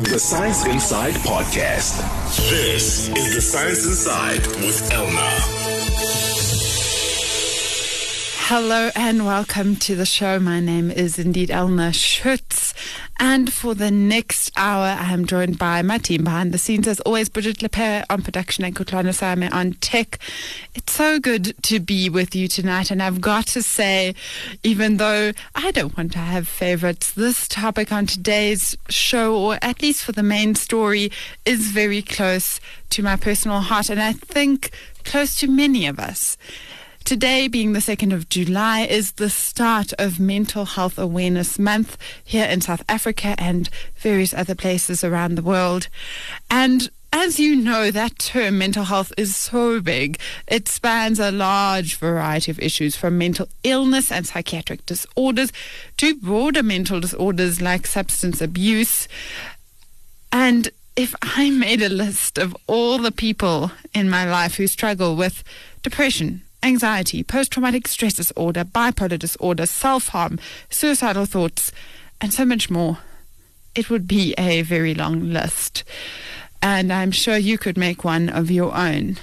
The Science Inside Podcast. This is The Science Inside with Elna. Hello and welcome to the show. My name is indeed Elna Schütz. And for the next hour, I am joined by my team behind the scenes. As always, Bridget LePere on production and Kutlano Sayame on tech. It's so good to be with you tonight. And I've got to say, even though I don't want to have favorites, this topic on today's show, or at least for the main story, is very close to my personal heart. And I think close to many of us. Today, being the 2nd of July, is the start of Mental Health Awareness Month here in South Africa and various other places around the world. And as you know, that term, mental health, is so big. It spans a large variety of issues, from mental illness and psychiatric disorders to broader mental disorders like substance abuse. And if I made a list of all the people in my life who struggle with depression, anxiety, post-traumatic stress disorder, bipolar disorder, self-harm, suicidal thoughts, and so much more, it would be a very long list. And I'm sure you could make one of your own.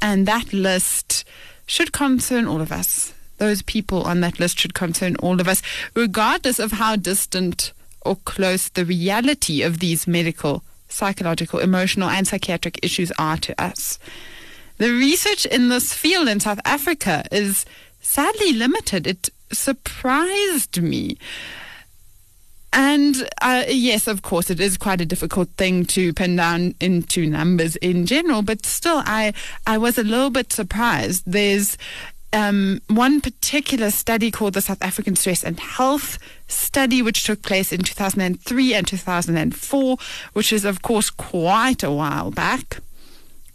And that list should concern all of us. Those people on that list should concern all of us, regardless of how distant or close the reality of these medical, psychological, emotional, and psychiatric issues are to us. The research in this field in South Africa is sadly limited. It surprised me. And yes, of course, it is quite a difficult thing to pin down into numbers in general, but still, I was a little bit surprised. There's one particular study called the South African Stress and Health Study, which took place in 2003 and 2004, which is, of course, quite a while back.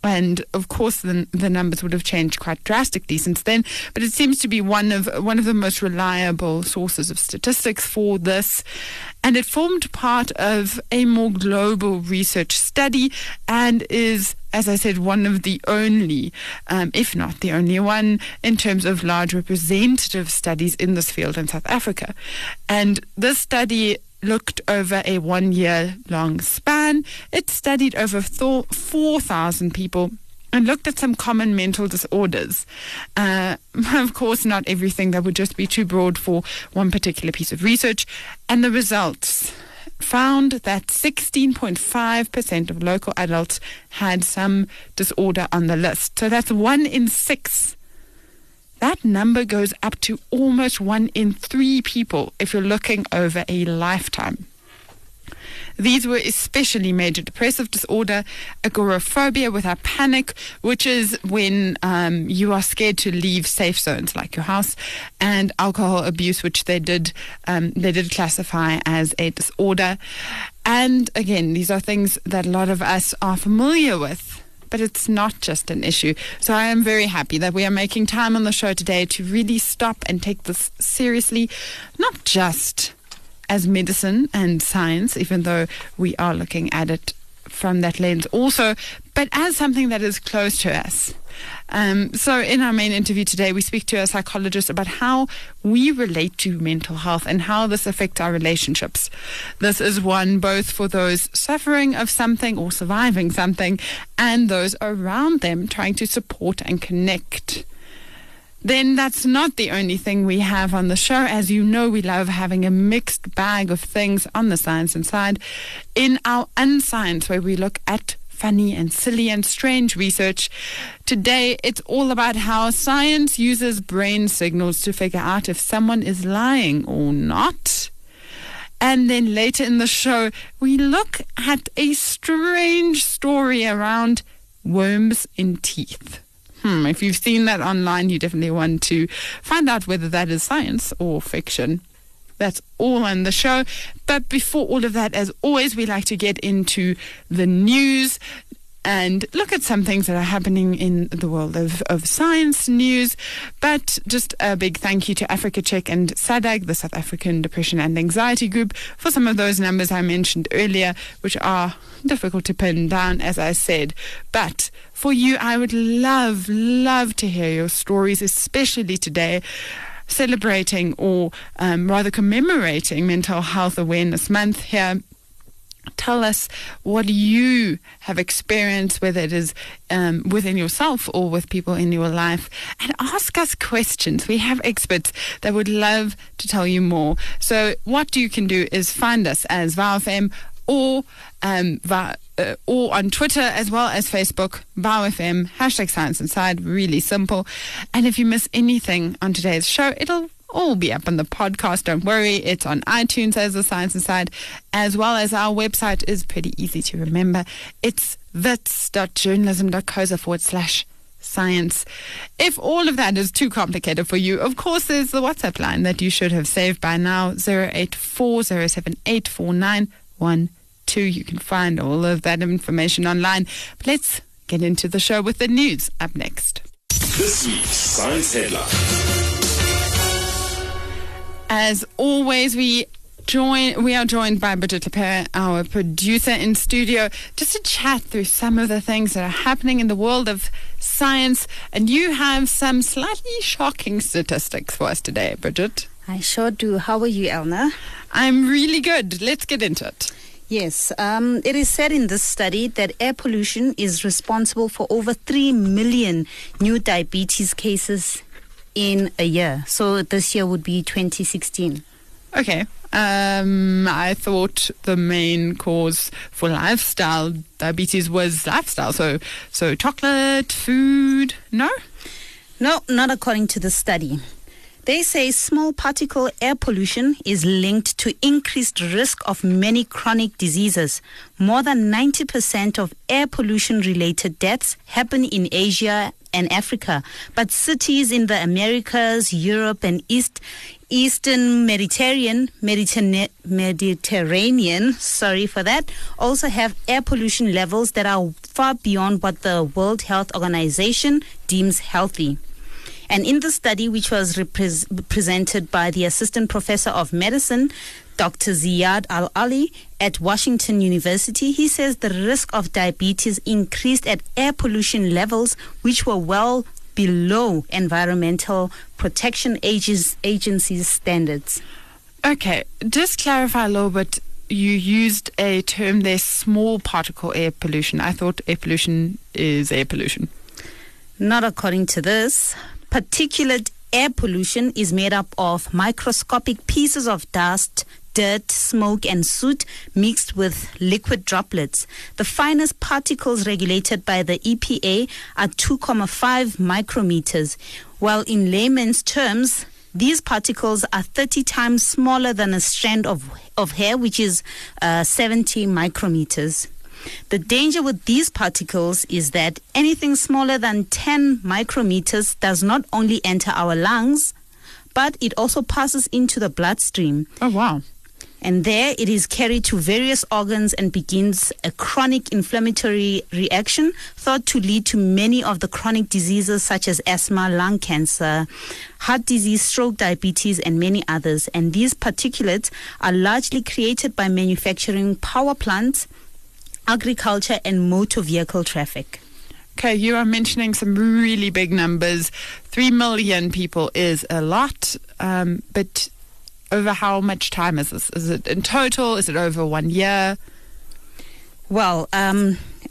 And of course, the numbers would have changed quite drastically since then. But it seems to be one of the most reliable sources of statistics for this. And it formed part of a more global research study and is, as I said, one of the only, if not the only one, in terms of large representative studies in this field in South Africa. And this study looked over a 1 year long span. It studied over 4,000 people and looked at some common mental disorders. Of course, not everything. That would just be too broad for one particular piece of research. And the results found that 16.5% of local adults had some disorder on the list. So that's 1 in 6. That number goes up to almost 1 in 3 people if you're looking over a lifetime. These were especially major depressive disorder, agoraphobia without panic, which is when you are scared to leave safe zones like your house, and alcohol abuse, which they did classify as a disorder. And again, these are things that a lot of us are familiar with. But it's not just an issue. So I am very happy that we are making time on the show today to really stop and take this seriously, not just as medicine and science, even though we are looking at it from that lens also, but as something that is close to us. So in our main interview today, we speak to a psychologist about how we relate to mental health and how this affects our relationships. This is one both for those suffering of something or surviving something and those around them trying to support and connect. Then that's not the only thing we have on the show. As you know, we love having a mixed bag of things on the Science Inside. In our Unscience, where we look at funny and silly and strange research, today it's all about how science uses brain signals to figure out if someone is lying or not. And then later in the show, we look at a strange story around worms in teeth. If you've seen that online, you definitely want to find out whether that is science or fiction. That's all on the show. But before all of that, as always, we like to get into the news and look at some things that are happening in the world of science news. But just a big thank you to Africa Check and SADAG, the South African Depression and Anxiety Group, for some of those numbers I mentioned earlier, which are difficult to pin down, as I said. But for you, I would love to hear your stories, especially today, celebrating or rather commemorating Mental Health Awareness Month here Tell us what you have experienced, whether it is within yourself or with people in your life, and ask us questions. We have experts that would love to tell you more. So what you can do is find us as VowFM or on Twitter as well as Facebook, VowFM, #ScienceInside, really simple. And if you miss anything on today's show, it'll all be up on the podcast. Don't worry, it's on iTunes as The Science Inside, as well as our website is pretty easy to remember. It's wits.journalism.co.za/science. If all of that is too complicated for you, of course, there's the WhatsApp line that you should have saved by now, 0840784912. You can find all of that information online. But let's get into the show with the news up next. This week's Science Headline. As always, we are joined by Bridget LePere, our producer in studio, just to chat through some of the things that are happening in the world of science. And you have some slightly shocking statistics for us today, Bridget. I sure do. How are you, Elna? I'm really good. Let's get into it. Yes, it is said in this study that air pollution is responsible for over 3 million new diabetes cases in a year. So this year would be 2016. Okay. I thought the main cause for lifestyle diabetes was lifestyle. So chocolate, food, no? No, not according to the study. They say small particle air pollution is linked to increased risk of many chronic diseases. More than 90% of air pollution-related deaths happen in Asia and Africa, but cities in the Americas, Europe, and Eastern Mediterranean also have air pollution levels that are far beyond what the World Health Organization deems healthy. And in the study, which was presented by the Assistant Professor of Medicine, Dr. Ziyad Al-Ali at Washington University, he says the risk of diabetes increased at air pollution levels which were well below Environmental Protection Agency's standards. Okay, just clarify a little bit. You used a term there, small particle air pollution. I thought air pollution is air pollution. Not according to this. Particulate air pollution is made up of microscopic pieces of dust, dirt, smoke, and soot mixed with liquid droplets. The finest particles regulated by the EPA are 2.5 micrometers, while in layman's terms, these particles are 30 times smaller than a strand of hair, which is 70 micrometers. The danger with these particles is that anything smaller than 10 micrometers does not only enter our lungs, but it also passes into the bloodstream. Oh, wow. And there it is carried to various organs and begins a chronic inflammatory reaction thought to lead to many of the chronic diseases such as asthma, lung cancer, heart disease, stroke, diabetes, and many others. And these particulates are largely created by manufacturing power plants, agriculture, and motor vehicle traffic. Okay, you are mentioning some really big numbers. 3 million people is a lot, but over how much time is this? Is it in total? Is it over 1 year? Well,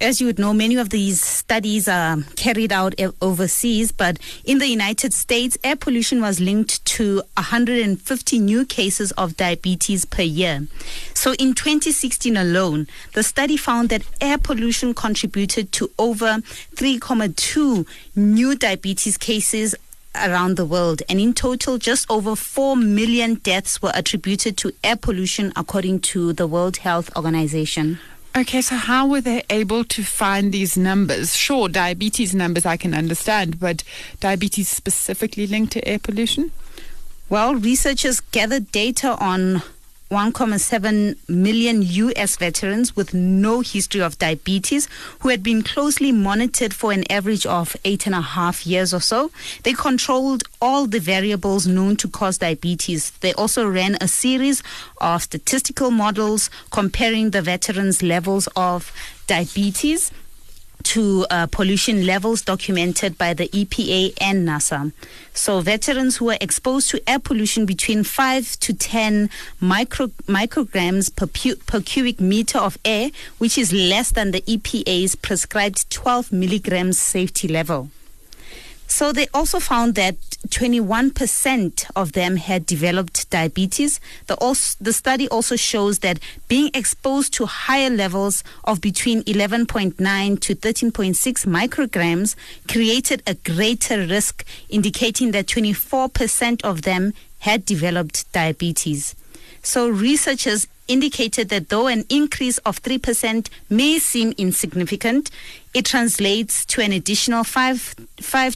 as you would know, many of these studies are carried out overseas, but in the United States, air pollution was linked to 150 new cases of diabetes per year. So in 2016 alone, the study found that air pollution contributed to over 3.2 new diabetes cases around the world. And in total, just over 4 million deaths were attributed to air pollution, according to the World Health Organization. Okay, so how were they able to find these numbers? Sure, diabetes numbers I can understand, but diabetes specifically linked to air pollution? Well, researchers gathered data on 1.7 million U.S. veterans with no history of diabetes who had been closely monitored for an average of 8.5 years or so. They controlled all the variables known to cause diabetes. They also ran a series of statistical models comparing the veterans' levels of diabetes to pollution levels documented by the EPA and NASA. So veterans who are exposed to air pollution between 5 to 10 micrograms per cubic meter of air, which is less than the EPA's prescribed 12 milligrams safety level. So they also found that 21% of them had developed diabetes. The study also shows that being exposed to higher levels of between 11.9 to 13.6 micrograms created a greater risk, indicating that 24% of them had developed diabetes. So researchers indicated that though an increase of 3% may seem insignificant, it translates to an additional 5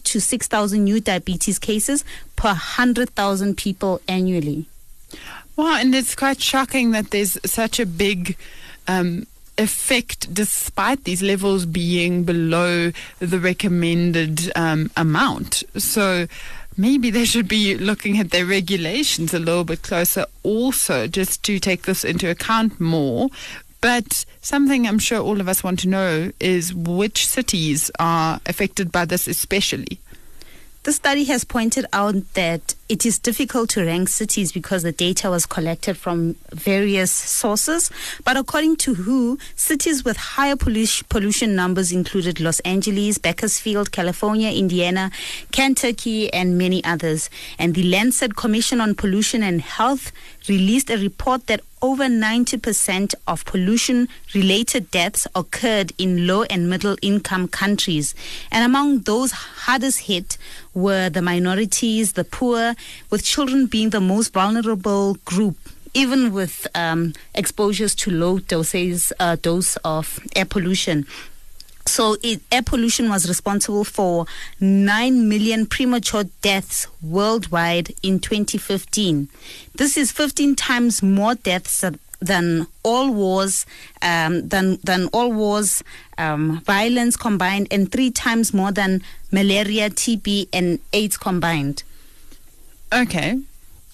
to 6,000 new diabetes cases per 100,000 people annually. Wow, and it's quite shocking that there's such a big effect despite these levels being below the recommended amount. So maybe they should be looking at their regulations a little bit closer also, just to take this into account more. But something I'm sure all of us want to know is which cities are affected by this especially. The study has pointed out that it is difficult to rank cities because the data was collected from various sources. But according to WHO, cities with higher pollution numbers included Los Angeles, Bakersfield, California, Indiana, Kentucky, and many others. And the Lancet Commission on Pollution and Health released a report that over 90% of pollution-related deaths occurred in low- and middle-income countries. And among those hardest hit were the minorities, the poor, with children being the most vulnerable group, even with exposures to low dose of air pollution. So air pollution was responsible for 9 million premature deaths worldwide in 2015. This is 15 times more deaths than all wars, violence combined, and 3 times more than malaria, TB, and AIDS combined. Okay,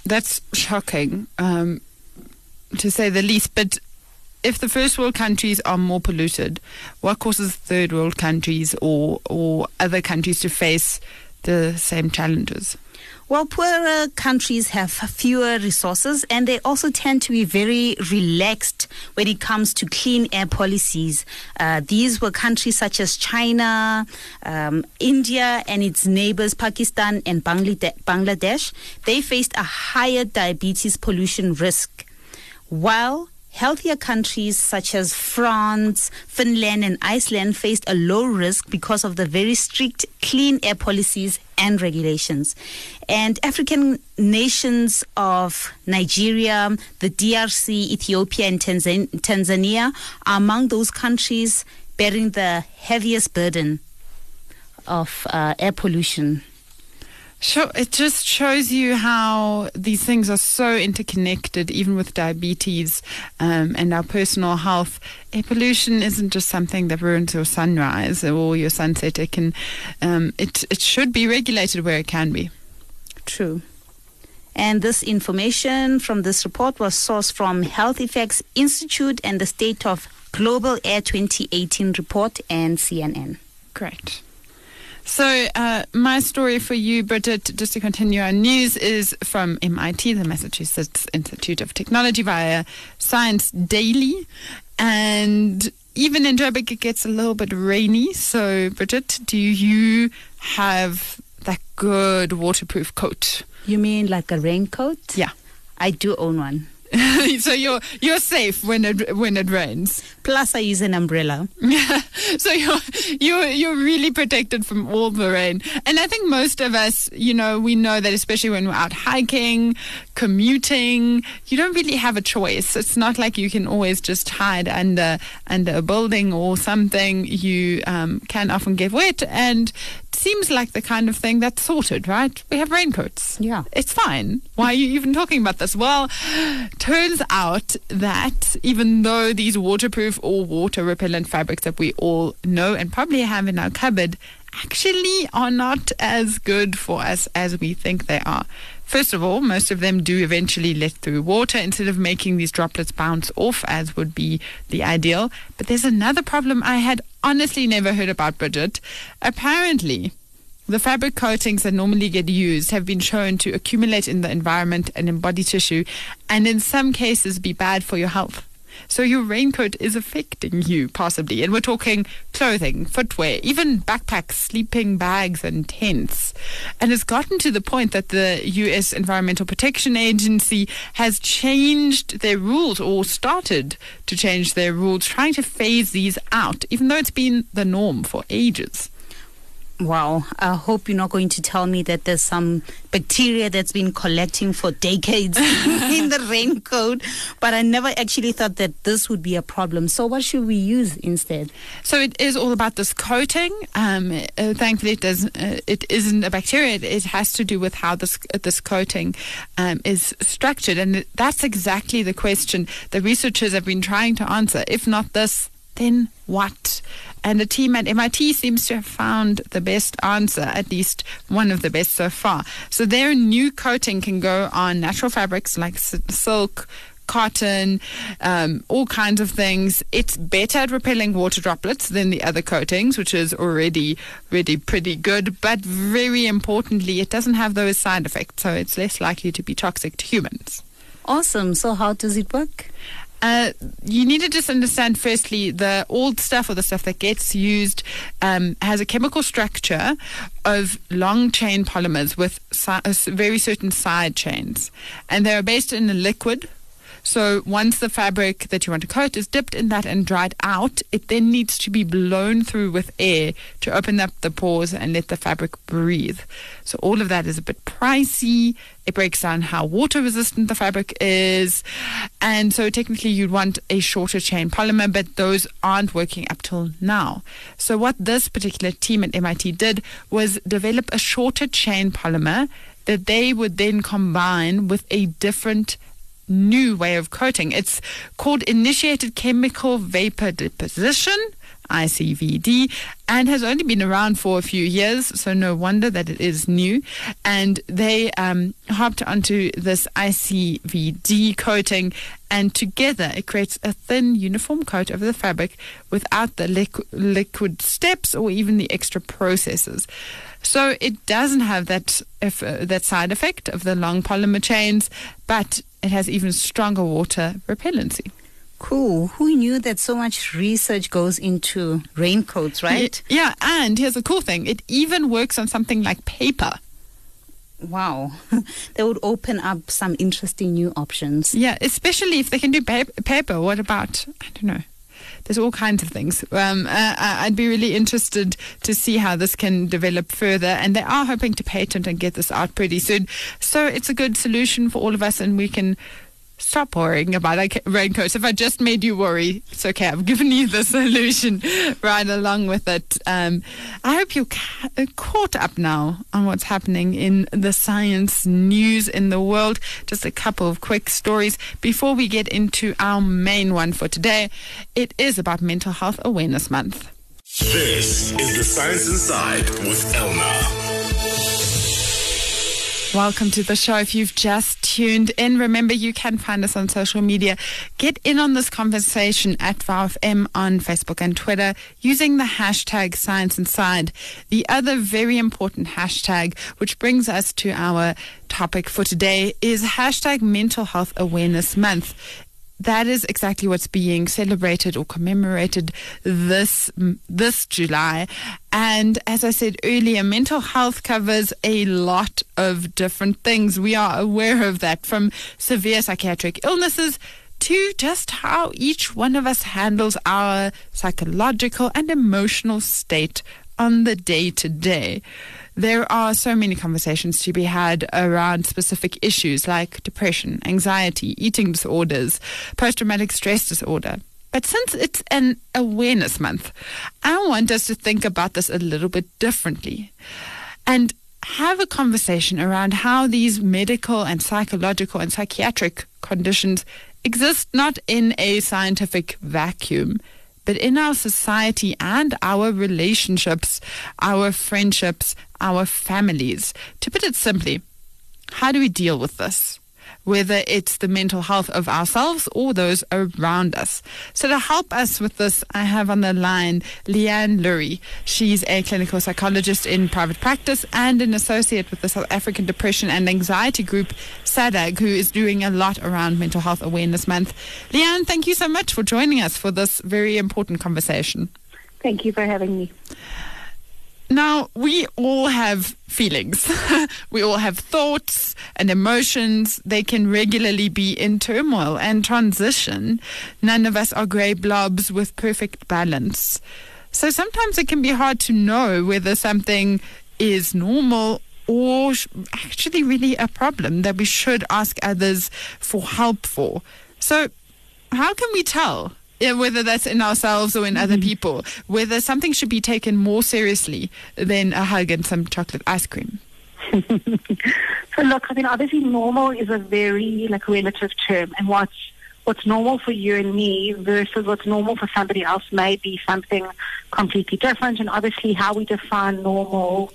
that's shocking, to say the least, but if the first world countries are more polluted, what causes third world countries or other countries to face the same challenges? Well, poorer countries have fewer resources, and they also tend to be very relaxed when it comes to clean air policies. These were countries such as China, India and its neighbors, Pakistan and Bangladesh. They faced a higher diabetes pollution risk, while healthier countries such as France, Finland and Iceland faced a low risk because of the very strict clean air policies and regulations. And African nations of Nigeria, the DRC, Ethiopia and Tanzania are among those countries bearing the heaviest burden of air pollution. Sure, it just shows you how these things are so interconnected, even with diabetes and our personal health. Air pollution isn't just something that ruins your sunrise or your sunset. It can, it should be regulated where it can be. True. And this information from this report was sourced from Health Effects Institute and the State of Global Air 2018 report and CNN. Correct. So my story for you, Bridget, just to continue our news, is from MIT, the Massachusetts Institute of Technology, via Science Daily. And even in Joburg, it gets a little bit rainy. So, Bridget, do you have that good waterproof coat? You mean like a raincoat? Yeah. I do own one. So you're safe when it rains. Plus, I use an umbrella. So you're really protected from all the rain. And I think most of us, we know that, especially when we're out hiking, commuting, you don't really have a choice. It's not like you can always just hide under a building or something. You can often get wet, and it seems like the kind of thing that's sorted, right? We have raincoats. Yeah, it's fine. Why are you even talking about this? Well, turns out that even though these waterproof or water-repellent fabrics that we all know and probably have in our cupboard actually are not as good for us as we think they are. First of all, most of them do eventually let through water instead of making these droplets bounce off, as would be the ideal. But there's another problem I had honestly never heard about, Bridget. Apparently, the fabric coatings that normally get used have been shown to accumulate in the environment and in body tissue, and in some cases be bad for your health. So your raincoat is affecting you, possibly. And we're talking clothing, footwear, even backpacks, sleeping bags, and tents. And it's gotten to the point that the U.S. Environmental Protection Agency has changed their rules, or started to change their rules, trying to phase these out, even though it's been the norm for ages. Wow, I hope you're not going to tell me that there's some bacteria that's been collecting for decades in the raincoat, but I never actually thought that this would be a problem. So what should we use instead? So it is all about this coating. Thankfully, it isn't a bacteria. It has to do with how this coating is structured, and that's exactly the question the researchers have been trying to answer. If not this, then what? And the team at MIT seems to have found the best answer, at least one of the best so far. So their new coating can go on natural fabrics like silk, cotton, all kinds of things. It's better at repelling water droplets than the other coatings, which is already really pretty good. But very importantly, it doesn't have those side effects, so it's less likely to be toxic to humans. Awesome. So how does it work? You need to just understand, firstly, the old stuff, or the stuff that gets used, has a chemical structure of long chain polymers with very certain side chains. And they're based in a liquid. So once the fabric that you want to coat is dipped in that and dried out, it then needs to be blown through with air to open up the pores and let the fabric breathe. So all of that is a bit pricey. It breaks down how water resistant the fabric is. And so technically you'd want a shorter chain polymer, but those aren't working up till now. So what this particular team at MIT did was develop a shorter chain polymer that they would then combine with a different new way of coating. It's called Initiated Chemical Vapor Deposition, ICVD, and has only been around for a few years, so no wonder that it is new. And they hopped onto this ICVD coating, and together it creates a thin uniform coat over the fabric without the liquid steps or even the extra processes. So it doesn't have that side effect of the long polymer chains, but it has even stronger water repellency. Cool. Who knew that so much research goes into raincoats, right? Yeah, and here's a cool thing. It even works on something like paper. Wow. That would open up some interesting new options. Yeah, especially if they can do paper. What about, I don't know, there's all kinds of things. I'd be really interested to see how this can develop further. And they are hoping to patent and get this out pretty soon. So it's a good solution for all of us, and we can stop worrying about raincoats. If I just made you worry, it's okay. I've given you the solution right along with it. I hope you're caught up now on what's happening in the science news in the world. Just a couple of quick stories before we get into our main one for today. It is about Mental Health Awareness Month. This is The Science Inside with Elna. Welcome to the show. If you've just tuned in, remember you can find us on social media. Get in on this conversation at VowFM on Facebook and Twitter using the hashtag ScienceInside. The other very important hashtag, which brings us to our topic for today, is hashtag Mental Health Awareness Month. That is exactly what's being celebrated or commemorated this July. And as I said earlier, mental health covers a lot of different things. We are aware of that, from severe psychiatric illnesses to just how each one of us handles our psychological and emotional state on the day-to-day. There are so many conversations to be had around specific issues like depression, anxiety, eating disorders, post-traumatic stress disorder. But since it's an awareness month, I want us to think about this a little bit differently and have a conversation around how these medical and psychological and psychiatric conditions exist not in a scientific vacuum, but in our society and our relationships, our friendships, our families. To put it simply, How do we deal with this? Whether it's the mental health of ourselves or those around us. So to help us with this, I have on the line Liane Lurie. She's a clinical psychologist in private practice and an associate with the South African Depression and Anxiety Group, SADAG, who is doing a lot around Mental Health Awareness Month. Liane, thank you so much for joining us for this very important conversation. Thank you for having me. Now, we all have feelings. We all have thoughts and emotions. They can regularly be in turmoil and transition. None of us are grey blobs with perfect balance. So sometimes it can be hard to know whether something is normal or actually really a problem that we should ask others for help for. So how can we tell? Yeah, whether that's in ourselves or in other people, whether something should be taken more seriously than a hug and some chocolate ice cream? So look, I mean, obviously normal is a very relative term, and what's normal for you and me versus what's normal for somebody else may be something completely different. And obviously how we define normal,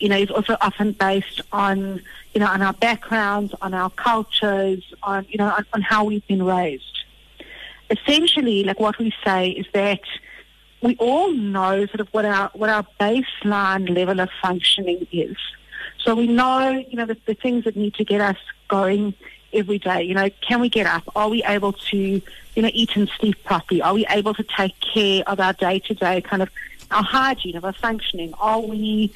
is also often based on, on our backgrounds, on our cultures, on, on how we've been raised. Essentially, what we say is that we all know sort of what our baseline level of functioning is. So we know, the things that need to get us going every day. Can we get up? Are we able to, eat and sleep properly? Are we able to take care of our day-to-day kind of our hygiene, of our functioning? Are we,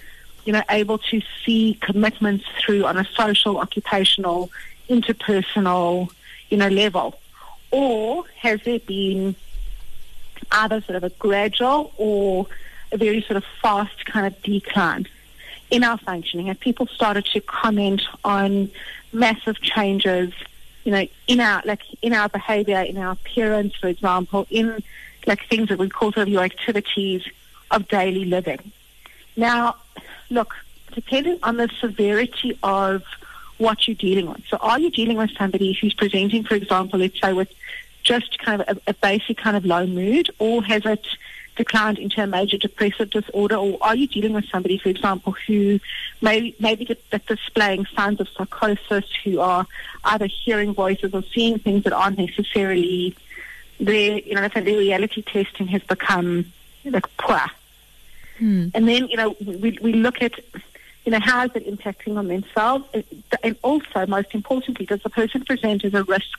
able to see commitments through on a social, occupational, interpersonal, level? Or has there been either sort of a gradual or a very sort of fast kind of decline in our functioning? And people started to comment on massive changes, in our behavior, in our appearance, for example, in things that we call sort of your activities of daily living. Now, look, depending on the severity of what you're dealing with. So are you dealing with somebody who's presenting, for example, let's say with just kind of a basic kind of low mood, or has it declined into a major depressive disorder, or are you dealing with somebody, for example, who maybe displaying signs of psychosis, who are either hearing voices or seeing things that aren't necessarily there, their reality testing has become poor. And then, we look at how is it impacting on themselves? And also, most importantly, does the person present as a risk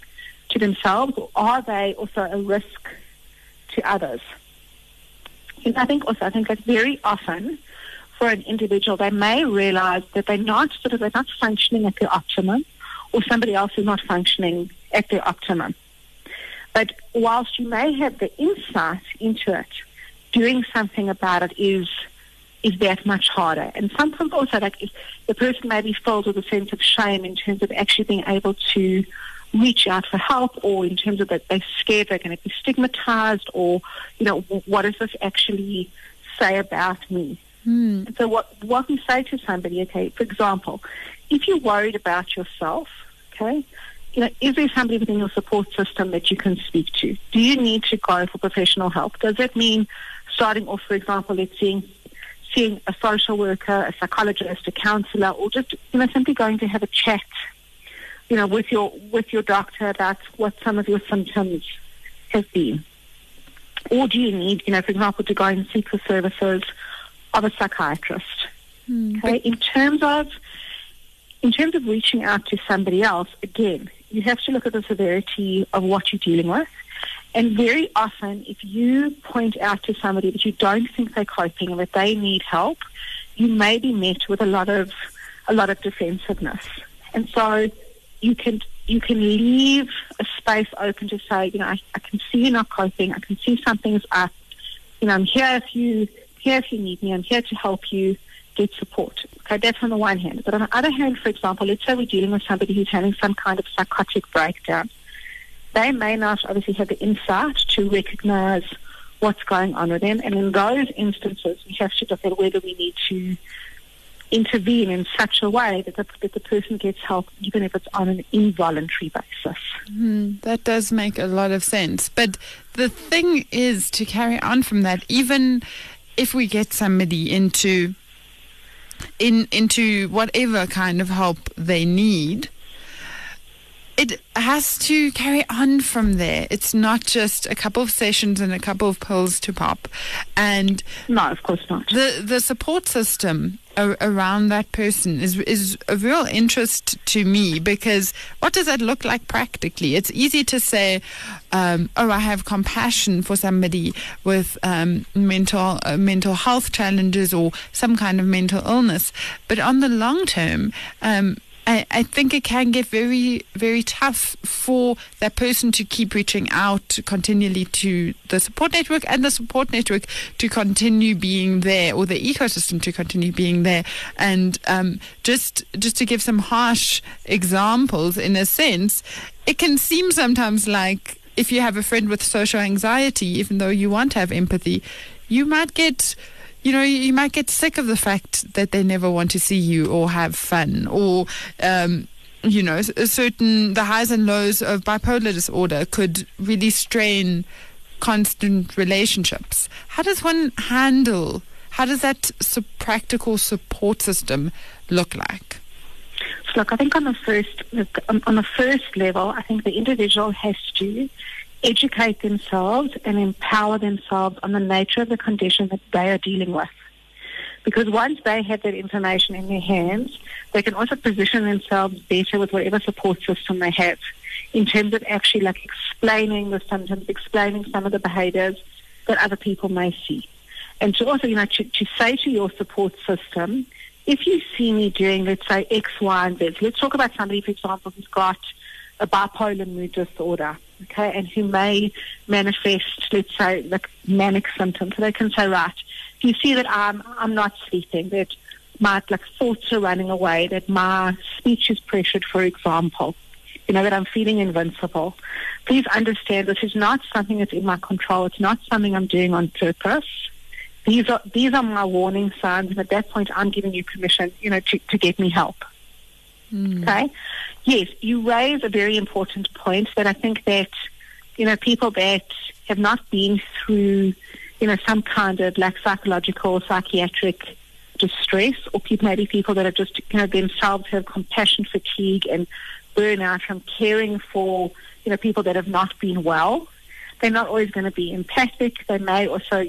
to themselves, or are they also a risk to others? And I think that very often for an individual, they may realize that they're not functioning at their optimum, or somebody else is not functioning at their optimum. But whilst you may have the insight into it, doing something about it is that much harder. And sometimes also the person may be filled with a sense of shame in terms of actually being able to reach out for help, or in terms of that they're scared they're going to be stigmatized, or, what does this actually say about me? And so what we say to somebody, okay, for example, if you're worried about yourself, okay, is there somebody within your support system that you can speak to? Do you need to go for professional help? Does that mean starting off, for example, let's see, seeing a social worker, a psychologist, a counsellor, or just simply going to have a chat, with your doctor about what some of your symptoms have been? Or do you need, for example, to go and seek the services of a psychiatrist? Okay, in terms of reaching out to somebody else, again, you have to look at the severity of what you're dealing with. And very often, if you point out to somebody that you don't think they're coping and that they need help, you may be met with a lot of defensiveness. And so you can leave a space open to say, I can see you're not coping. I can see something's up. I'm here if you need me. I'm here to help you get support. Okay, that's on the one hand. But on the other hand, for example, let's say we're dealing with somebody who's having some kind of psychotic breakdown. They may not obviously have the insight to recognize what's going on with them. And in those instances, we have to look at whether we need to intervene in such a way that the person gets help, even if it's on an involuntary basis. That does make a lot of sense. But the thing is, to carry on from that, even if we get somebody into into whatever kind of help they need, it has to carry on from there. It's not just a couple of sessions and a couple of pills to pop. And no, of course not. The support system around that person is of real interest to me, because what does that look like practically? It's easy to say, I have compassion for somebody with mental health challenges or some kind of mental illness. But on the long term, I think it can get very, very tough for that person to keep reaching out continually to the support network, and the support network to continue being there, or the ecosystem to continue being there. And just to give some harsh examples, in a sense, it can seem sometimes like if you have a friend with social anxiety, even though you want to have empathy, you might get... you might get sick of the fact that they never want to see you or have fun, or, the highs and lows of bipolar disorder could really strain constant relationships. How does one handle, how does that practical support system look like? So look, I think on the first level, I think the individual has to educate themselves and empower themselves on the nature of the condition that they are dealing with. Because once they have that information in their hands, they can also position themselves better with whatever support system they have, in terms of actually like explaining the symptoms, explaining some of the behaviors that other people may see. And to also, to say to your support system, if you see me doing, let's say, X, Y, and Z, let's talk about somebody, for example, who's got a bipolar mood disorder, okay, and who may manifest, let's say, like manic symptoms. So they can say, right, if you see that I'm not sleeping, that my thoughts are running away, that my speech is pressured, for example, that I'm feeling invincible, please understand this is not something that's in my control. It's not something I'm doing on purpose. These are my warning signs, and at that point I'm giving you permission, to get me help. Mm. Okay? Yes, you raise a very important point that I think that, people that have not been through, some kind of psychological or psychiatric distress, or people that are just, themselves have compassion fatigue and burnout from caring for, people that have not been well. They're not always going to be empathic. They may also,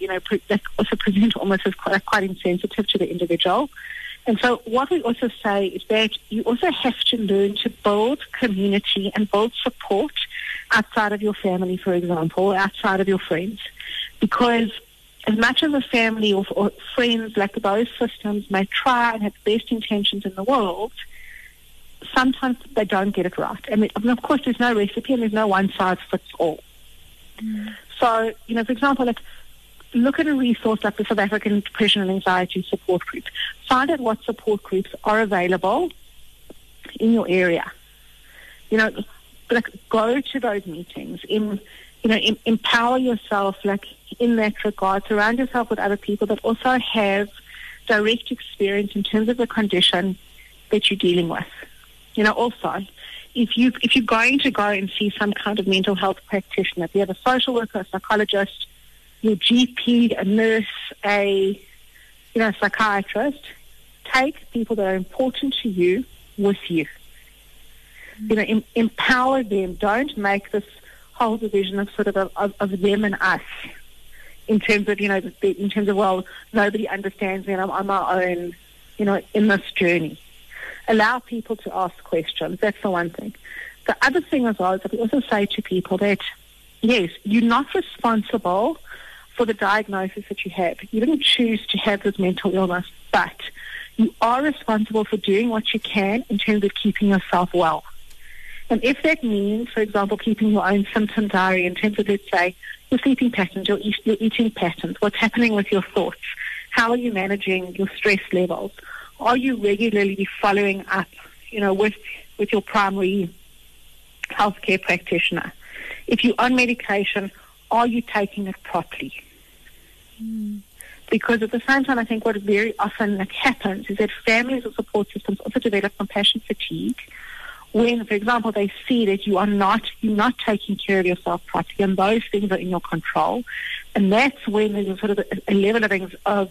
present almost as quite insensitive to the individual. And so what we also say is that you also have to learn to build community and build support outside of your family, for example, outside of your friends. Because as much as a family or friends, those systems may try and have the best intentions in the world, sometimes they don't get it right. I mean, of course, there's no recipe and there's no one size fits all. Mm. So, for example, look at a resource like the South African Depression and Anxiety Support Group. Find out what support groups are available in your area. Go to those meetings. Empower yourself, in that regard. Surround yourself with other people that also have direct experience in terms of the condition that you're dealing with. Also, if you're going to go and see some kind of mental health practitioner, if you have a social worker, a psychologist, your GP, a nurse, a psychiatrist, take people that are important to you with you. Mm-hmm. Empower them. Don't make this whole division of sort of them and us in terms of, well, nobody understands me and I'm on my own, in this journey. Allow people to ask questions. That's the one thing. The other thing as well is that we also say to people that, yes, you're not responsible for the diagnosis that you have. You didn't choose to have this mental illness, but you are responsible for doing what you can in terms of keeping yourself well. And if that means, for example, keeping your own symptom diary in terms of, let's say, your sleeping patterns, your eating patterns, what's happening with your thoughts, how are you managing your stress levels, are you regularly following up, with your primary healthcare practitioner? If you're on medication, are you taking it properly? Mm. Because at the same time, I think what very often happens is that families or support systems also develop compassion fatigue when, for example, they see that you're not taking care of yourself properly, and those things are in your control. And that's when there's a level of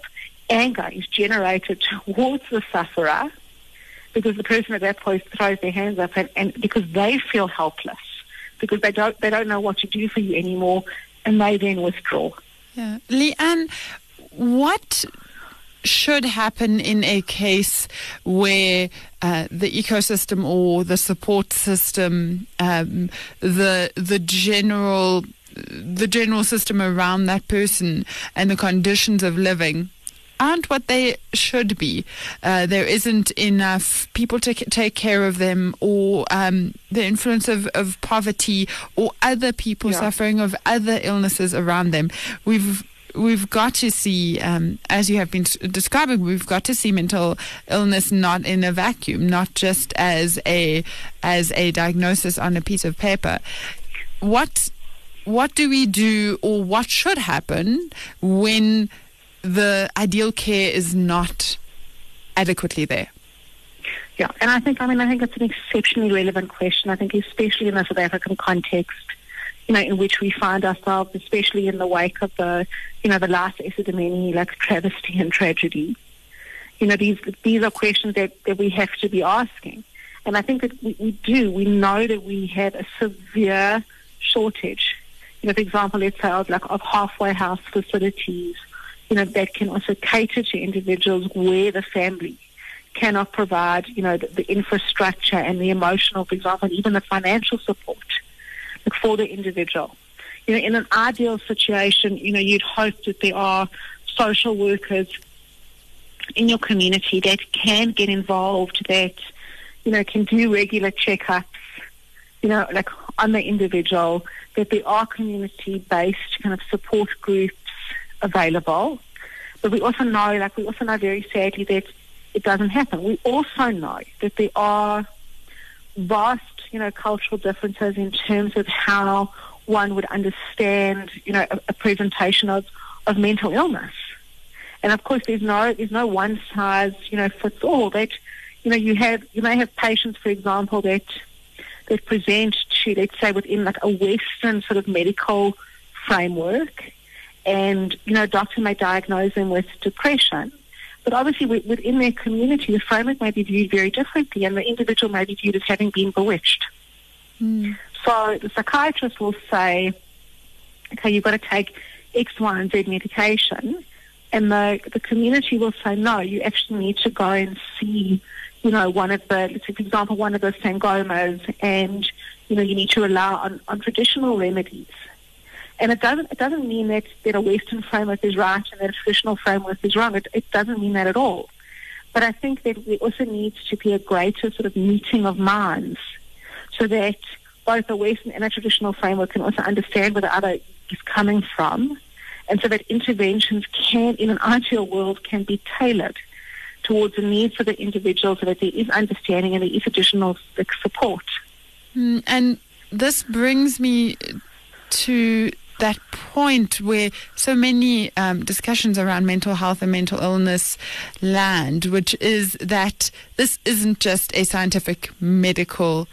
anger is generated towards the sufferer, because the person at that point throws their hands up and because they feel helpless, because they don't know what to do for you anymore, and they then withdraw. Yeah. Liane, what should happen in a case where the ecosystem or the support system, the general system around that person and the conditions of living aren't what they should be? There isn't enough people to take care of them, or the influence of poverty or other people suffering of other illnesses around them. We've got to see, as you have been describing, we've got to see mental illness not in a vacuum, not just as a diagnosis on a piece of paper. What do we do, or what should happen when the ideal care is not adequately there? Yeah, and I think it's an exceptionally relevant question. I think especially in the South African context, in which we find ourselves, especially in the wake of the last Esidimeni, travesty and tragedy. These are questions that we have to be asking. And I think that we do. We know that we have a severe shortage. For example, let's say of halfway house facilities, that can also cater to individuals where the family cannot provide, the infrastructure and the emotional, for example, and even the financial support for the individual. In an ideal situation, you'd hope that there are social workers in your community that can get involved, that, can do regular checkups, on the individual, that there are community-based kind of support groups available. But we also know very sadly that it doesn't happen. We also know that there are vast, cultural differences in terms of how one would understand, a presentation of mental illness. And of course, there's no one size, fits all. That, you may have patients, for example, that present to, let's say, within a Western sort of medical framework, and a doctor may diagnose them with depression. But obviously, within their community, the framework may be viewed very differently, and the individual may be viewed as having been bewitched. Mm. So the psychiatrist will say, okay, you've got to take X, Y, and Z medication, and the community will say, no, you actually need to go and see, one of the sangomas, and, you need to rely on traditional remedies. And it doesn't mean that a Western framework is right and that a traditional framework is wrong. It doesn't mean that at all. But I think that there also needs to be a greater sort of meeting of minds, so that both a Western and a traditional framework can also understand where the other is coming from, and so that interventions can, in an ideal world, can be tailored towards the needs of the individual, so that there is understanding and there is additional support. And this brings me to that point where so many discussions around mental health and mental illness land, which is that this isn't just a scientific medical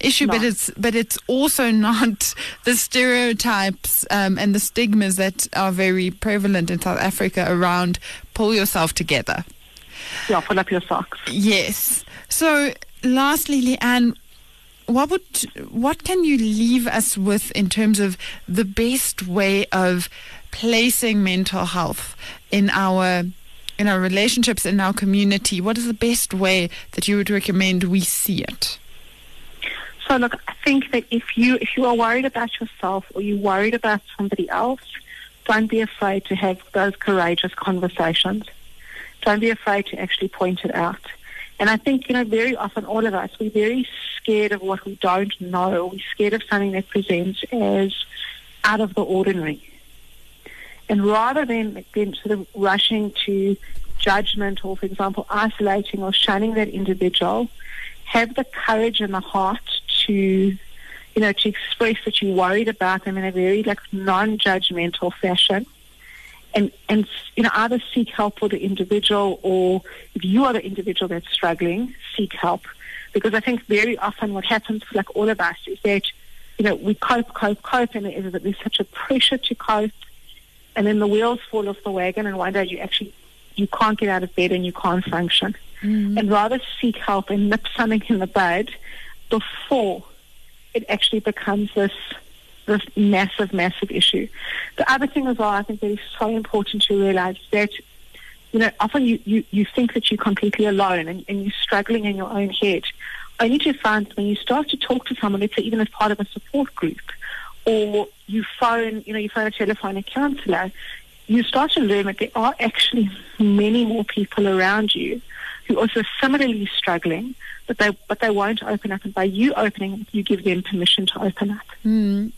issue, no. but it's also not the stereotypes and the stigmas that are very prevalent in South Africa around pull yourself together. Yeah, pull up your socks. Yes. So, lastly, Liane, what can you leave us with in terms of the best way of placing mental health in our relationships, in our community? What is the best way that you would recommend we see it? So look, I think that if you are worried about yourself or you're worried about somebody else, don't be afraid to have those courageous conversations. Don't be afraid to actually point it out. And I think, very often all of us, we're very scared of what we don't know, or we're scared of something that presents as out of the ordinary. And rather than sort of rushing to judgment or, for example, isolating or shunning that individual, have the courage and the heart to, to express that you're worried about them in a very, non-judgmental fashion. And either seek help for the individual, or if you are the individual that's struggling, seek help. Because I think very often what happens, all of us, is that, we cope, and there's such a pressure to cope, and then the wheels fall off the wagon, and one day you actually you can't get out of bed and you can't function. Mm-hmm. And rather seek help and nip something in the bud before it actually becomes this massive, massive issue. The other thing as well I think that is so important to realize that, you know, often you think that you're completely alone and you're struggling in your own head. Only to find when you start to talk to someone, let's say even as part of a support group, or you phone a telephonic counsellor, you start to learn that there are actually many more people around you who are also similarly struggling, but they won't open up. And by you opening up, you give them permission to open up. Mm.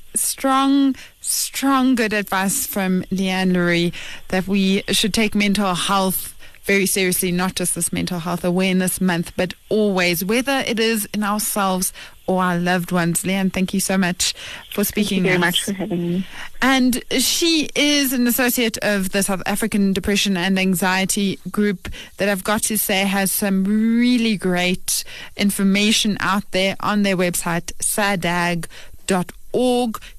Strong, good advice from Liane Lurie that we should take mental health very seriously, not just this Mental Health Awareness Month, but always, whether it is in ourselves or our loved ones. Liane, thank you so much for speaking. Thank you very much for having me. And she is an associate of the South African Depression and Anxiety Group that I've got to say has some really great information out there on their website, sadag.org.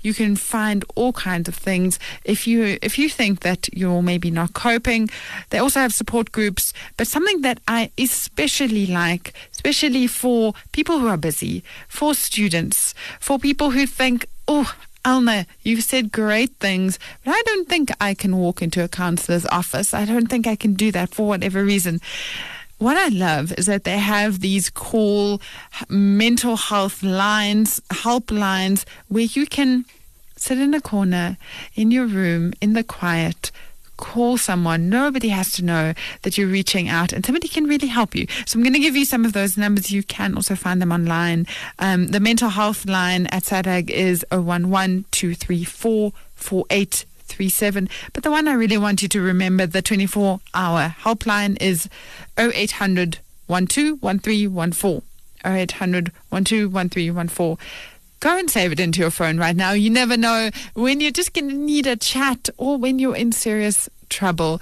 You can find all kinds of things if you think that you're maybe not coping. They also have support groups, but something that I especially like, especially for people who are busy, for students, for people who think, oh, Elna, you've said great things, but I don't think I can walk into a counselor's office. I don't think I can do that for whatever reason. What I love is that they have these cool mental health lines, helplines, where you can sit in a corner, in your room, in the quiet, call someone. Nobody has to know that you're reaching out, and somebody can really help you. So I'm going to give you some of those numbers. You can also find them online. The mental health line at SADAG is 011 234 4837, but the one I really want you to remember, the 24-hour helpline, is 0800 12 1314. 0800 12 1314. Go and save it into your phone right now. You never know when you're just going to need a chat or when you're in serious trouble.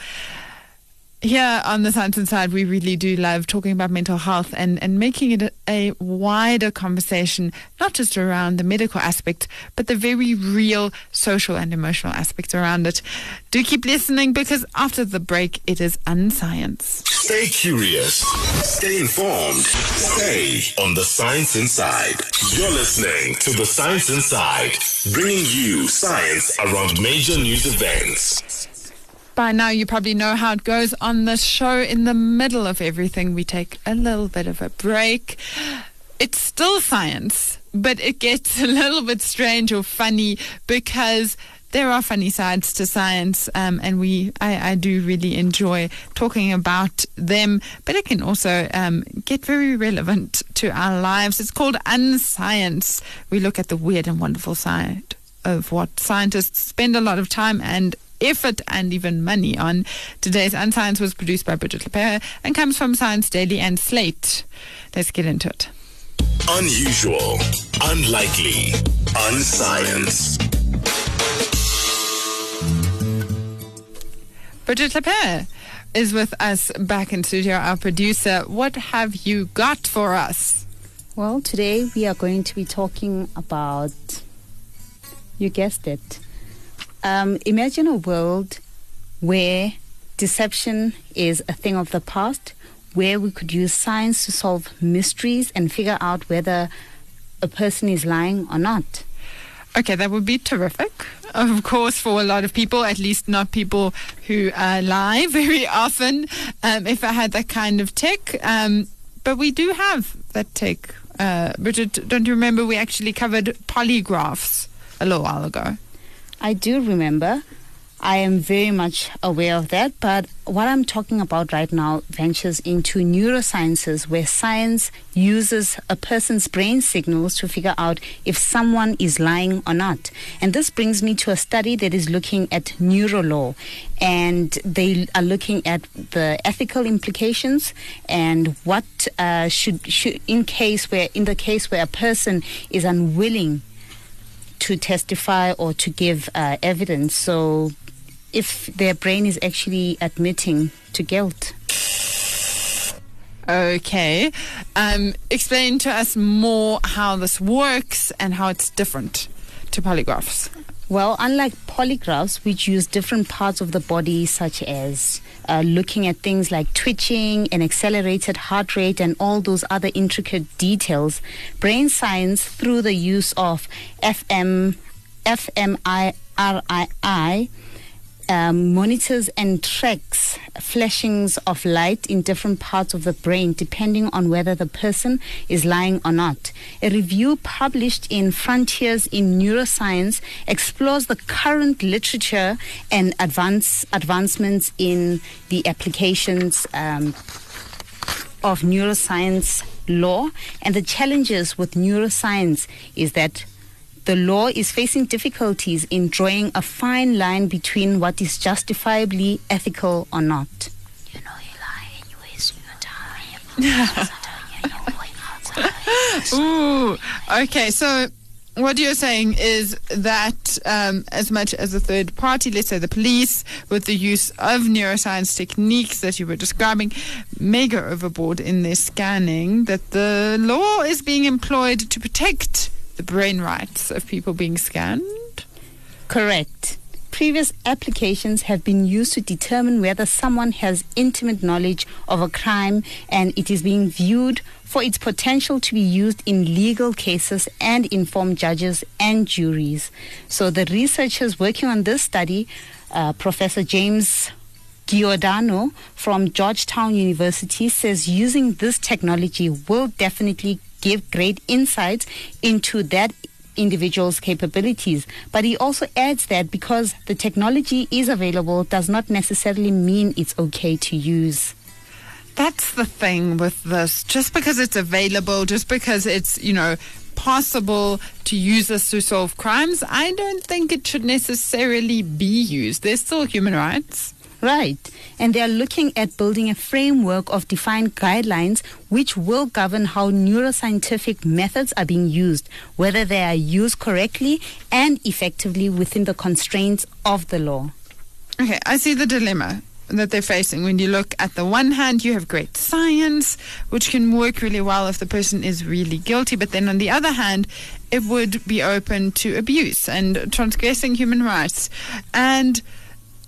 Here on the Science Inside, we really do love talking about mental health and making it a wider conversation, not just around the medical aspect, but the very real social and emotional aspects around it. Do keep listening, because after the break, it is Unscience. Stay curious. Stay informed. Stay on the Science Inside. You're listening to the Science Inside, bringing you science around major news events. By now, you probably know how it goes on this show. In the middle of everything, we take a little bit of a break. It's still science, but it gets a little bit strange or funny, because there are funny sides to science, and I do really enjoy talking about them, but it can also get very relevant to our lives. It's called Unscience. We look at the weird and wonderful side of what scientists spend a lot of time and effort and even money on. Today's Unscience was produced by Bridget LePere and comes from Science Daily and Slate. Let's get into it. Unusual, unlikely, Unscience. Bridget LePere is with us back in studio, our producer. What have you got for us? Well, today we are going to be talking about, you guessed it, imagine a world where deception is a thing of the past, where we could use science to solve mysteries and figure out whether a person is lying or not. Okay, that would be terrific, of course, for a lot of people, at least not people who lie very often, if I had that kind of tech. But we do have that tech. Bridget, don't you remember we actually covered polygraphs a little while ago? I do remember. I am very much aware of that. But what I'm talking about right now ventures into neurosciences, where science uses a person's brain signals to figure out if someone is lying or not. And this brings me to a study that is looking at neurolaw. And they are looking at the ethical implications and what should in the case where a person is unwilling to testify or to give evidence. So if their brain is actually admitting to guilt. Okay. Explain to us more how this works and how it's different to polygraphs. Well, unlike polygraphs, which use different parts of the body, such as looking at things like twitching and accelerated heart rate and all those other intricate details, brain science, through the use of fMRI, monitors and tracks flashings of light in different parts of the brain depending on whether the person is lying or not. A review published in Frontiers in Neuroscience explores the current literature and advancements in the applications of neuroscience law, and the challenges with neuroscience is that the law is facing difficulties in drawing a fine line between what is justifiably ethical or not. You know, you're lying, you're wasting your time. Ooh, okay, so what you're saying is that as much as a third party, let's say the police, with the use of neuroscience techniques that you were describing, may go overboard in their scanning, that the law is being employed to protect the brain rights of people being scanned? Correct. Previous applications have been used to determine whether someone has intimate knowledge of a crime, and it is being viewed for its potential to be used in legal cases and inform judges and juries. So the researchers working on this study, Professor James Giordano from Georgetown University, says using this technology will definitely give great insights into that individual's capabilities. But he also adds that because the technology is available does not necessarily mean it's okay to use. That's the thing with this. Just because it's available, just because it's, you know, possible to use this to solve crimes, I don't think it should necessarily be used. There's still human rights. Right. And they are looking at building a framework of defined guidelines which will govern how neuroscientific methods are being used, whether they are used correctly and effectively within the constraints of the law. Okay, I see the dilemma that they're facing. When you look at the one hand, you have great science, which can work really well if the person is really guilty. But then on the other hand, it would be open to abuse and transgressing human rights. And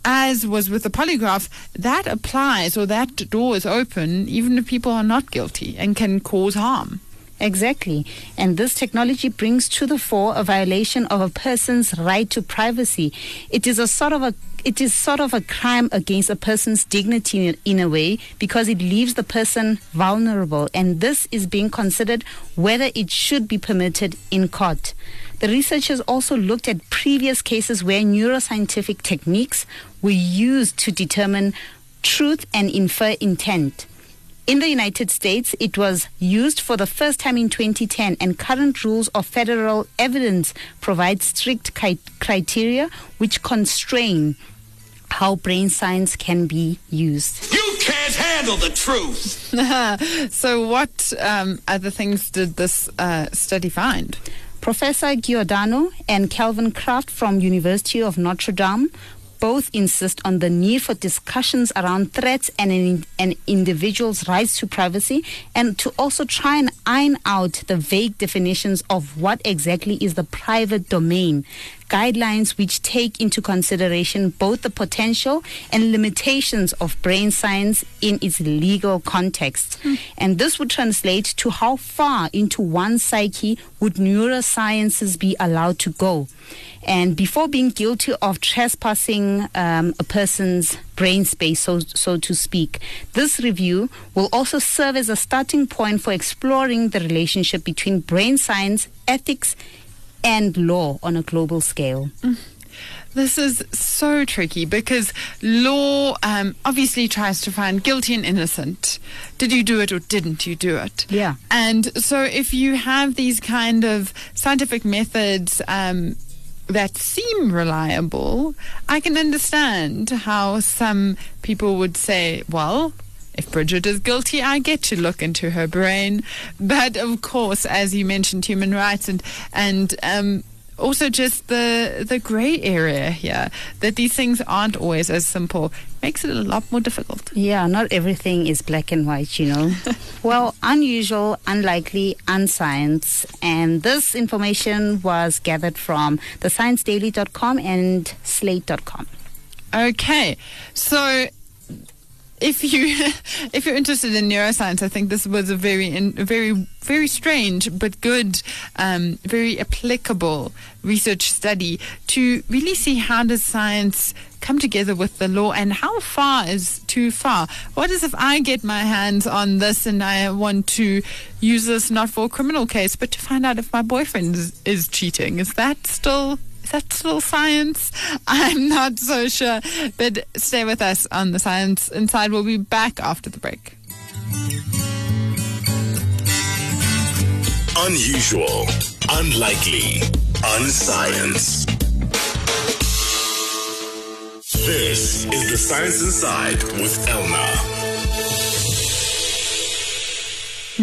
as was with the polygraph, that applies, or that door is open even if people are not guilty and can cause harm. Exactly. And this technology brings to the fore a violation of a person's right to privacy. It is sort of a crime against a person's dignity in a way, because it leaves the person vulnerable, and this is being considered whether it should be permitted in court. The researchers also looked at previous cases where neuroscientific techniques were used to determine truth and infer intent. In the United States, it was used for the first time in 2010, and current rules of federal evidence provide strict criteria which constrain how brain science can be used. You can't handle the truth! So what other things did this study find? Professor Giordano and Calvin Kraft from University of Notre Dame both insist on the need for discussions around threats and an individual's rights to privacy, and to also try and iron out the vague definitions of what exactly is the private domain, guidelines which take into consideration both the potential and limitations of brain science in its legal context. And this would translate to how far into one's psyche would neurosciences be allowed to go. And before being guilty of trespassing a person's brain space, so to speak. This review will also serve as a starting point for exploring the relationship between brain science, ethics, and law on a global scale. This is so tricky because law obviously tries to find guilty and innocent. Did you do it or didn't you do it? Yeah. And so if you have these kind of scientific methods that seem reliable, I can understand how some people would say, well, if Bridget is guilty, I get to look into her brain. But of course, as you mentioned, human rights and also just the grey area here, that these things aren't always as simple, makes it a lot more difficult. Yeah, not everything is black and white, you know. Well, unusual, unlikely, unscience. And this information was gathered from thesciencedaily.com and slate.com. Okay, so if you're interested in neuroscience, I think this was a very, very strange but good, very applicable research study to really see how does science come together with the law and how far is too far. What is if I get my hands on this and I want to use this not for a criminal case but to find out if my boyfriend is cheating? Is that still science? I'm not so sure. But stay with us on The Science Inside. We'll be back after the break. Unusual, unlikely, unscience. This is The Science Inside with Elna.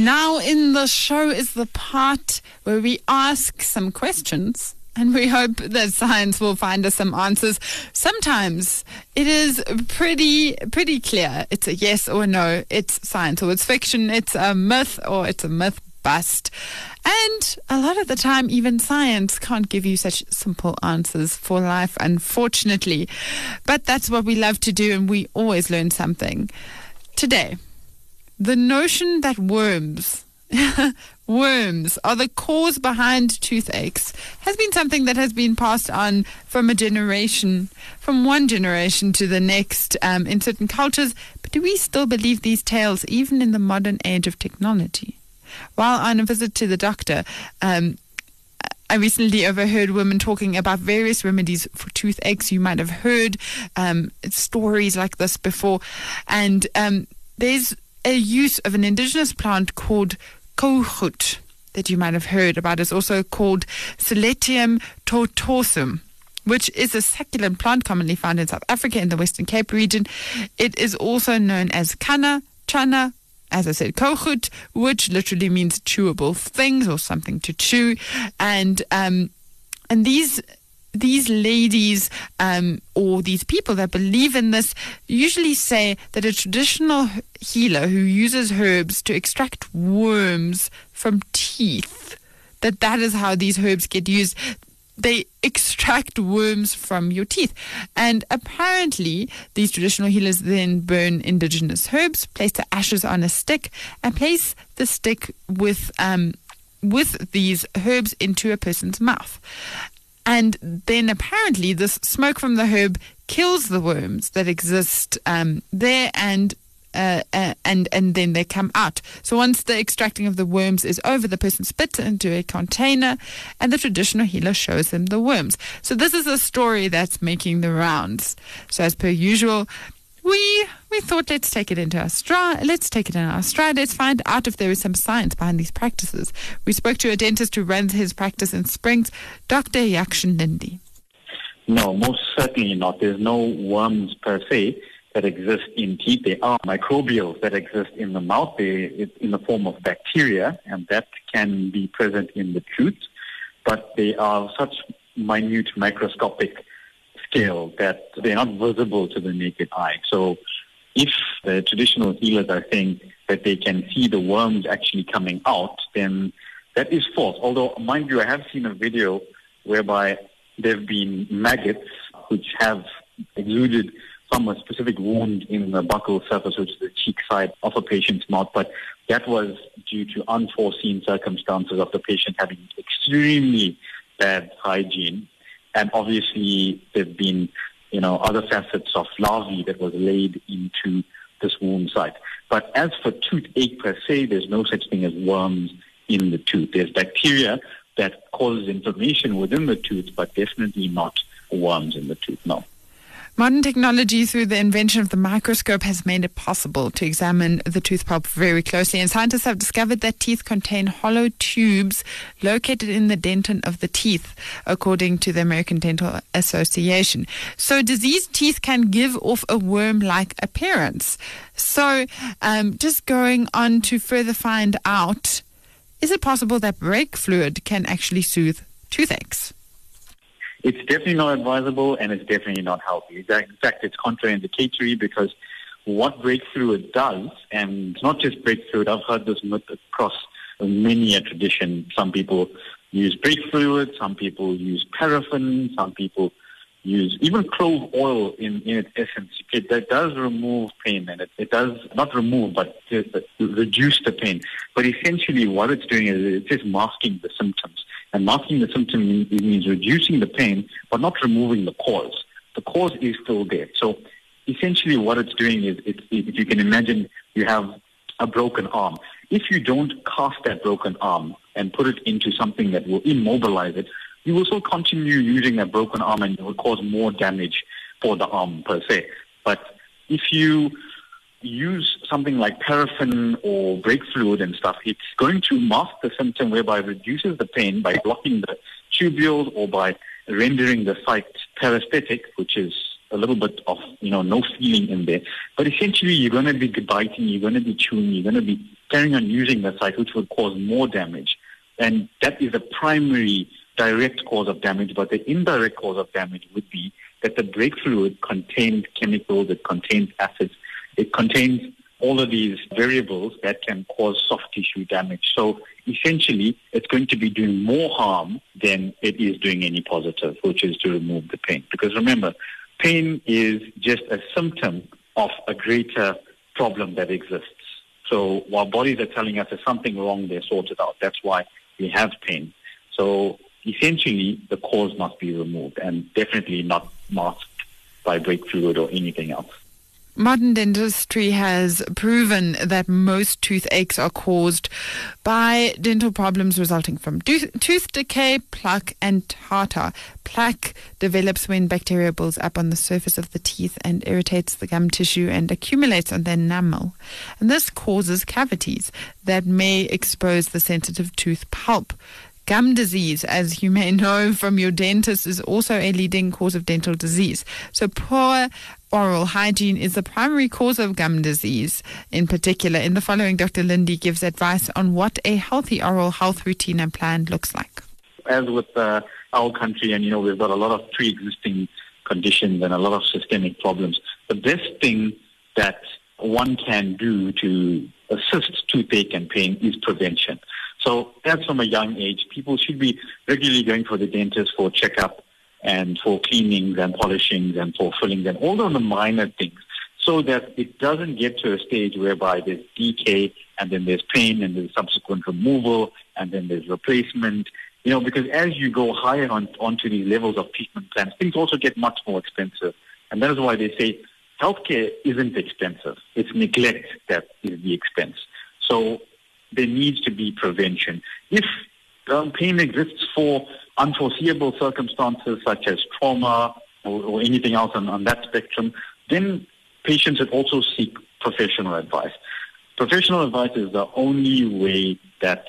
Now in the show is the part where we ask some questions, and we hope that science will find us some answers. Sometimes it is pretty clear. It's a yes or no. It's science or it's fiction. It's a myth or it's a myth bust. And a lot of the time, even science can't give you such simple answers for life, unfortunately. But that's what we love to do, and we always learn something. Today, the notion that worms are the cause behind toothaches has been something that has been passed on from one generation to the next in certain cultures. But do we still believe these tales even in the modern age of technology? While on a visit to the doctor, I recently overheard women talking about various remedies for toothaches. You might have heard stories like this before. And there's a use of an indigenous plant called kochut that you might have heard about. Is also called Sceletium tortuosum, which is a succulent plant commonly found in South Africa in the Western Cape region. It is also known as Kanna, Chana, as I said, kochut, which literally means chewable things or something to chew. And these ladies or these people that believe in this usually say that a traditional healer who uses herbs to extract worms from teeth, that is how these herbs get used. They extract worms from your teeth. And apparently, these traditional healers then burn indigenous herbs, place the ashes on a stick, and place the stick with these herbs into a person's mouth. And then apparently this smoke from the herb kills the worms that exist there, and then they come out. So once the extracting of the worms is over, the person spits it into a container and the traditional healer shows them the worms. So this is a story that's making the rounds. So as per usual, we thought let's take it into our stride. Let's find out if there is some science behind these practices. We spoke to a dentist who runs his practice in Springs, Dr. Yashken Lindy. No, most certainly not. There's no worms per se that exist in teeth. There are microbials that exist in the mouth. It's in the form of bacteria, and that can be present in the tooth. But they are such minute microscopic scale that they're not visible to the naked eye. So if the traditional healers are saying that they can see the worms actually coming out, then that is false. Although, mind you, I have seen a video whereby there have been maggots which have exuded from a specific wound in the buccal surface, which is the cheek side of a patient's mouth, but that was due to unforeseen circumstances of the patient having extremely bad hygiene. And obviously, there have been, other facets of larvae that was laid into this wound site. But as for toothache per se, there's no such thing as worms in the tooth. There's bacteria that causes inflammation within the tooth, but definitely not worms in the tooth, no. Modern technology, through the invention of the microscope, has made it possible to examine the tooth pulp very closely. And scientists have discovered that teeth contain hollow tubes located in the dentin of the teeth, according to the American Dental Association. So diseased teeth can give off a worm-like appearance. So just going on to further find out, is it possible that brake fluid can actually soothe toothaches? It's definitely not advisable and it's definitely not healthy. In fact, it's contraindicatory because what breakthrough it does, and not just breakthrough, I've heard this myth across many a tradition. Some people use brake fluid, some people use paraffin, some people use even clove oil in its essence. That does remove pain, and it does not remove, but reduce the pain. But essentially what it's doing is it's just masking the symptoms. And masking the symptom means reducing the pain, but not removing the cause. The cause is still there. So essentially what it's doing is, if you can imagine, you have a broken arm. If you don't cast that broken arm and put it into something that will immobilize it, you will still continue using that broken arm and it will cause more damage for the arm per se. But if you use something like paraffin or brake fluid and stuff, it's going to mask the symptom, whereby it reduces the pain by blocking the tubules or by rendering the site parasthetic, which is a little bit of, no feeling in there. But essentially, you're going to be biting, you're going to be chewing, you're going to be carrying on using the site, which will cause more damage. And that is a primary direct cause of damage, but the indirect cause of damage would be that the brake fluid contained chemicals, it contains acids, it contains all of these variables that can cause soft tissue damage. So essentially, it's going to be doing more harm than it is doing any positive, which is to remove the pain. Because remember, pain is just a symptom of a greater problem that exists. So while bodies are telling us there's something wrong, they're sorted out. That's why we have pain. So essentially, the cause must be removed and definitely not masked by brake fluid or anything else. Modern dentistry has proven that most toothaches are caused by dental problems resulting from tooth decay, plaque, and tartar. Plaque develops when bacteria builds up on the surface of the teeth and irritates the gum tissue and accumulates on the enamel. And this causes cavities that may expose the sensitive tooth pulp. Gum disease, as you may know from your dentist, is also a leading cause of dental disease. So poor oral hygiene is the primary cause of gum disease. In particular, in the following, Dr. Lindy gives advice on what a healthy oral health routine and plan looks like. As with our country, and we've got a lot of pre-existing conditions and a lot of systemic problems, the best thing that one can do to assist toothache and pain is prevention. So that's from a young age. People should be regularly going for the dentist for checkup and for cleanings and polishings and for fillings and all of the minor things, so that it doesn't get to a stage whereby there's decay and then there's pain and there's subsequent removal and then there's replacement. Because as you go higher onto these levels of treatment plans, things also get much more expensive. And that is why they say healthcare isn't expensive. It's neglect that is the expense. So there needs to be prevention. If pain exists for unforeseeable circumstances such as trauma or anything else on that spectrum, then patients should also seek professional advice. Professional advice is the only way that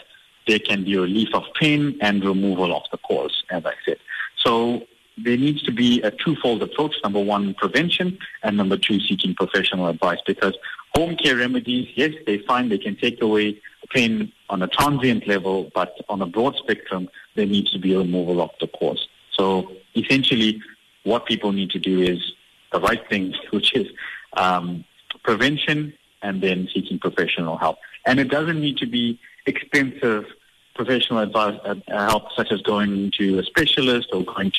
there can be relief of pain and removal of the cause, as I said. So there needs to be a twofold approach. Number one, prevention, and number two, seeking professional advice, because home care remedies, yes, they find they can take away pain on a transient level, but on a broad spectrum, there needs to be a removal of the cause. So essentially, what people need to do is the right thing, which is prevention and then seeking professional help. And it doesn't need to be expensive professional advice, help, such as going to a specialist or going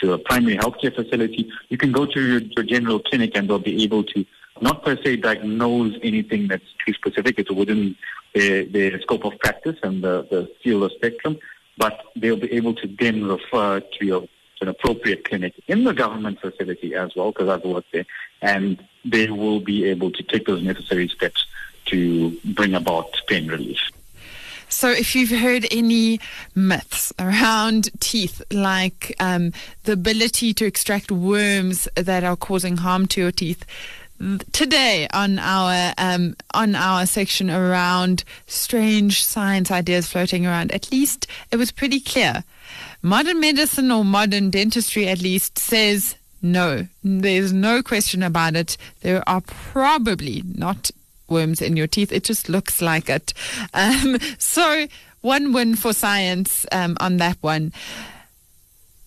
to a primary healthcare facility. You can go to your general clinic and they'll be able to not per se diagnose anything that's too specific. It's within the scope of practice and the field of spectrum, but they'll be able to then refer to an appropriate clinic in the government facility as well, because I've worked there, and they will be able to take those necessary steps to bring about pain relief. So if you've heard any myths around teeth, like the ability to extract worms that are causing harm to your teeth, today on our section around strange science ideas floating around, at least it was pretty clear. Modern medicine, or modern dentistry at least, says no. There's no question about it. There are probably not worms in your teeth. It just looks like it. So one win for science on that one.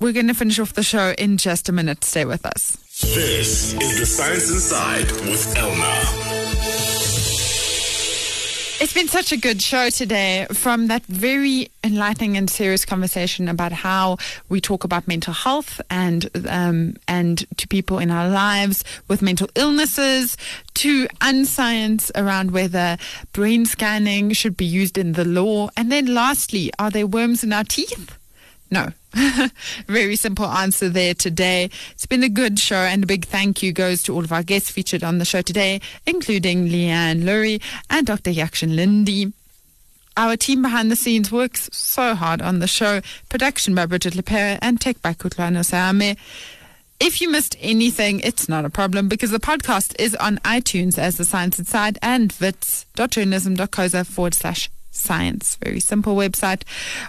We're going to finish off the show in just a minute. Stay with us. This is The Science Inside with Elna. It's been such a good show today, from that very enlightening and serious conversation about how we talk about mental health and to people in our lives with mental illnesses, to unscience around whether brain scanning should be used in the law. And then lastly, are there worms in our teeth? No. Very simple answer there today. It's been a good show, and a big thank you goes to all of our guests featured on the show today, including Liane Lurie and Dr. Yashken Lindy. Our team behind the scenes works so hard on the show. Production by Bridget LePere and tech by Kutlano Sayame. If you missed anything, it's not a problem, because the podcast is on iTunes as The Science Inside and wits.journalism.co.za/science. Very simple website.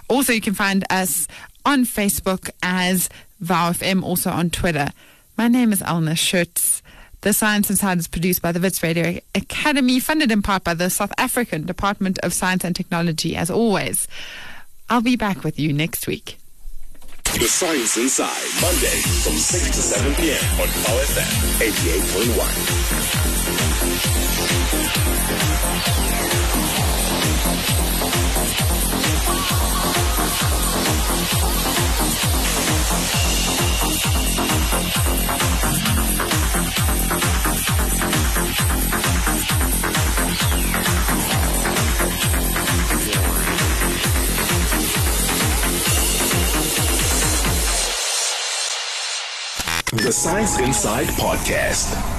Also, you can find us on Facebook as VowFM, also on Twitter. My name is Elna Schütz. The Science Inside is produced by the Wits Radio Academy, funded in part by the South African Department of Science and Technology, as always. I'll be back with you next week. The Science Inside, Monday from 6 to 7 p.m. on VowFM 88.1. The Science Inside Podcast.